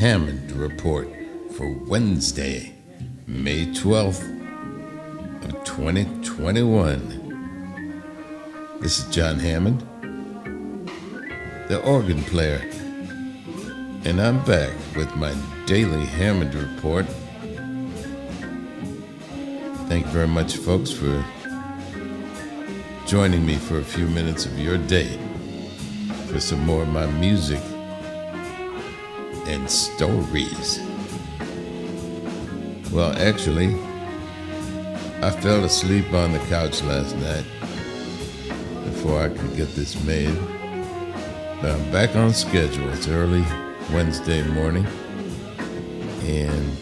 Hammond Report for Wednesday, May 12th of 2021. This is John Hammond, the organ player, and I'm back with my daily Hammond Report. Thank you very much, folks, for joining me for a few minutes of your day for some more of my music and stories. Well, actually, I fell asleep on the couch last night before I could get this made. But I'm back on schedule. It's early Wednesday morning. And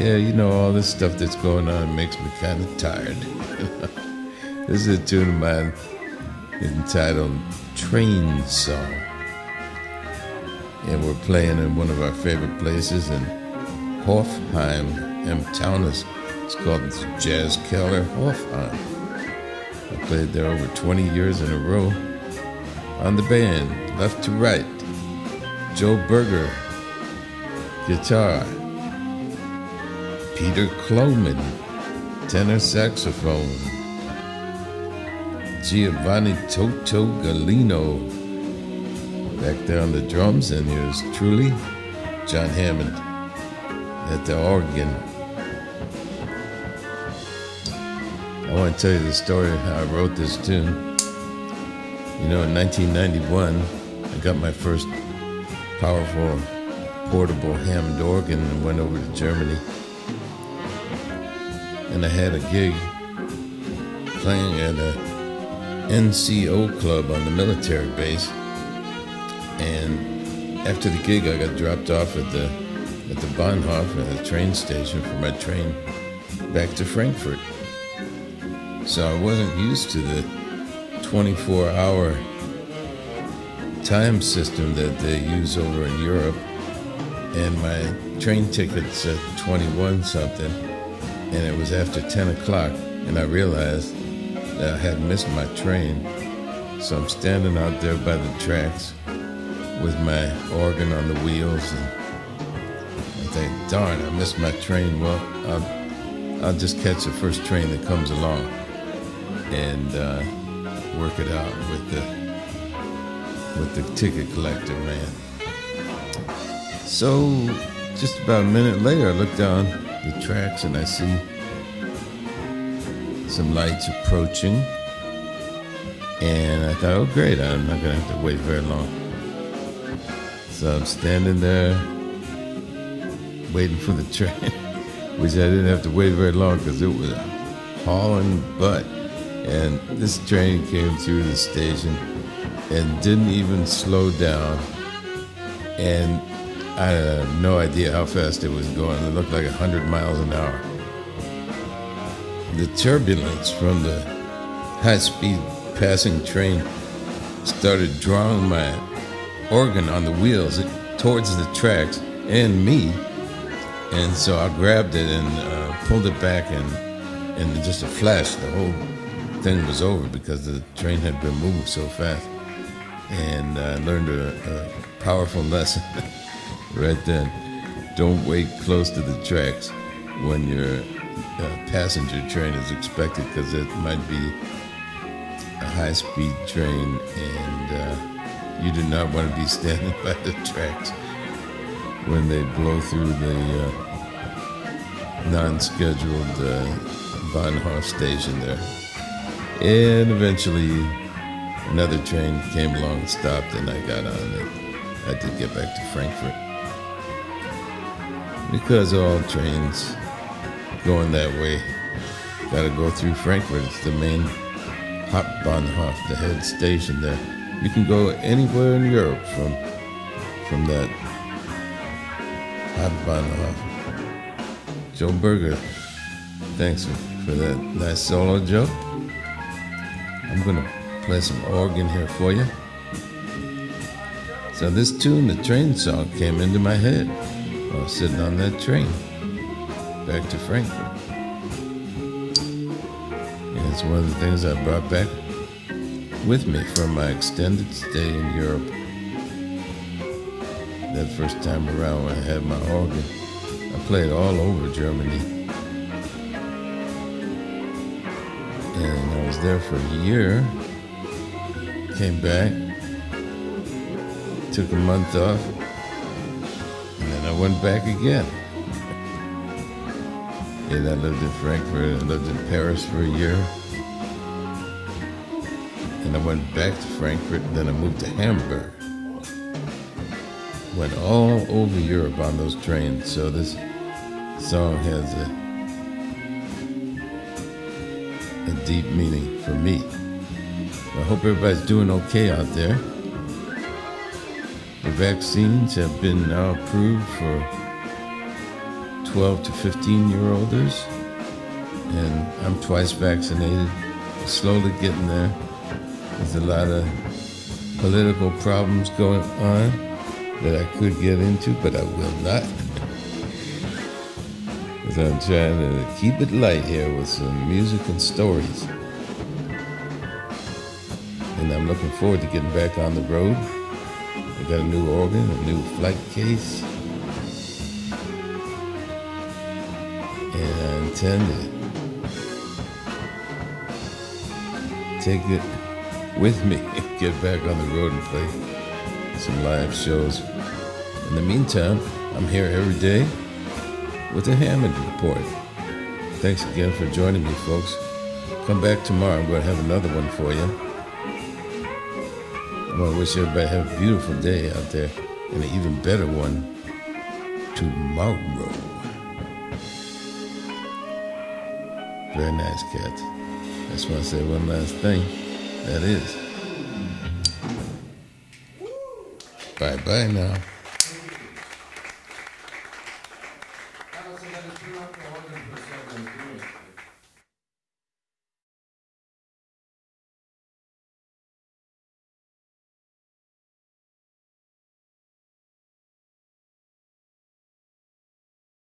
yeah, you know, all this stuff that's going on makes me kind of tired. This is a tune of mine entitled Train Song. And we're playing in one of our favorite places in Hofheim am Taunus. It's called the Jazz Keller Hofheim. I played there over 20 years in a row. On the band, left to right, Joe Berger, guitar, Peter Kloman, tenor saxophone, Giovanni Toto Galeno back there on the drums, and here's truly John Hammond at the organ. I want to tell you the story of how I wrote this tune. You know, in 1991, I got my first powerful, portable Hammond organ and went over to Germany. And I had a gig playing at a NCO club on the military base. And after the gig, I got dropped off at the Bahnhof, at the train station, for my train back to Frankfurt. So I wasn't used to the 24-hour time system that they use over in Europe, and my train ticket said 21-something, and it was after 10 o'clock, and I realized that I had missed my train. So I'm standing out there by the tracks with my organ on the wheels, and I think, darn, I missed my train. Well, I'll just catch the first train that comes along and work it out with the ticket collector, man. So just about a minute later, I look down the tracks and I see some lights approaching, and I thought, oh great, I'm not gonna have to wait very long. So I'm standing there waiting for the train, which I didn't have to wait very long because it was hauling butt. And this train came through the station and didn't even slow down. And I have no idea how fast it was going. It looked like 100 miles an hour. The turbulence from the high-speed passing train started drawing my organ on the wheels towards the tracks and me. And so I grabbed it and pulled it back, and in just a flash, the whole thing was over because the train had been moving so fast. And I learned a powerful lesson right then. Don't wait close to the tracks when your passenger train is expected, because it might be a high-speed train, and you do not want to be standing by the tracks when they blow through the non-scheduled Bahnhof station there. And eventually, another train came along and stopped, and I got on it. I did get back to Frankfurt. Because all trains going that way gotta go through Frankfurt. It's the main Hauptbahnhof, the head station there. You can go anywhere in Europe from that Hauptbahnhof. Joe Berger, thanks for that nice solo, Joe. I'm going to play some organ here for you. So this tune, the train song, came into my head while sitting on that train back to Frankfurt. And it's one of the things I brought back with me from my extended stay in Europe. That first time around when I had my organ, I played all over Germany. And I was there for a year, came back, took a month off, and then I went back again. And I lived in Frankfurt, I lived in Paris for a year. And I went back to Frankfurt, and then I moved to Hamburg. Went all over Europe on those trains, so this song has a deep meaning for me. I hope everybody's doing okay out there. The vaccines have been now approved for 12 to 15-year-olders, and I'm twice vaccinated. I'm slowly getting there. There's a lot of political problems going on that I could get into, but I will not. Because I'm trying to keep it light here with some music and stories. And I'm looking forward to getting back on the road. I got a new organ, a new flight case. And I intend to take it with me and get back on the road and play some live shows. In the meantime, I'm here every day with the Hammond Report. Thanks again for joining me, folks. Come back tomorrow. I'm going to have another one for you. I want to wish everybody have a beautiful day out there and an even better one tomorrow. Very nice, cats. I just want to say one last thing. That is, bye-bye now.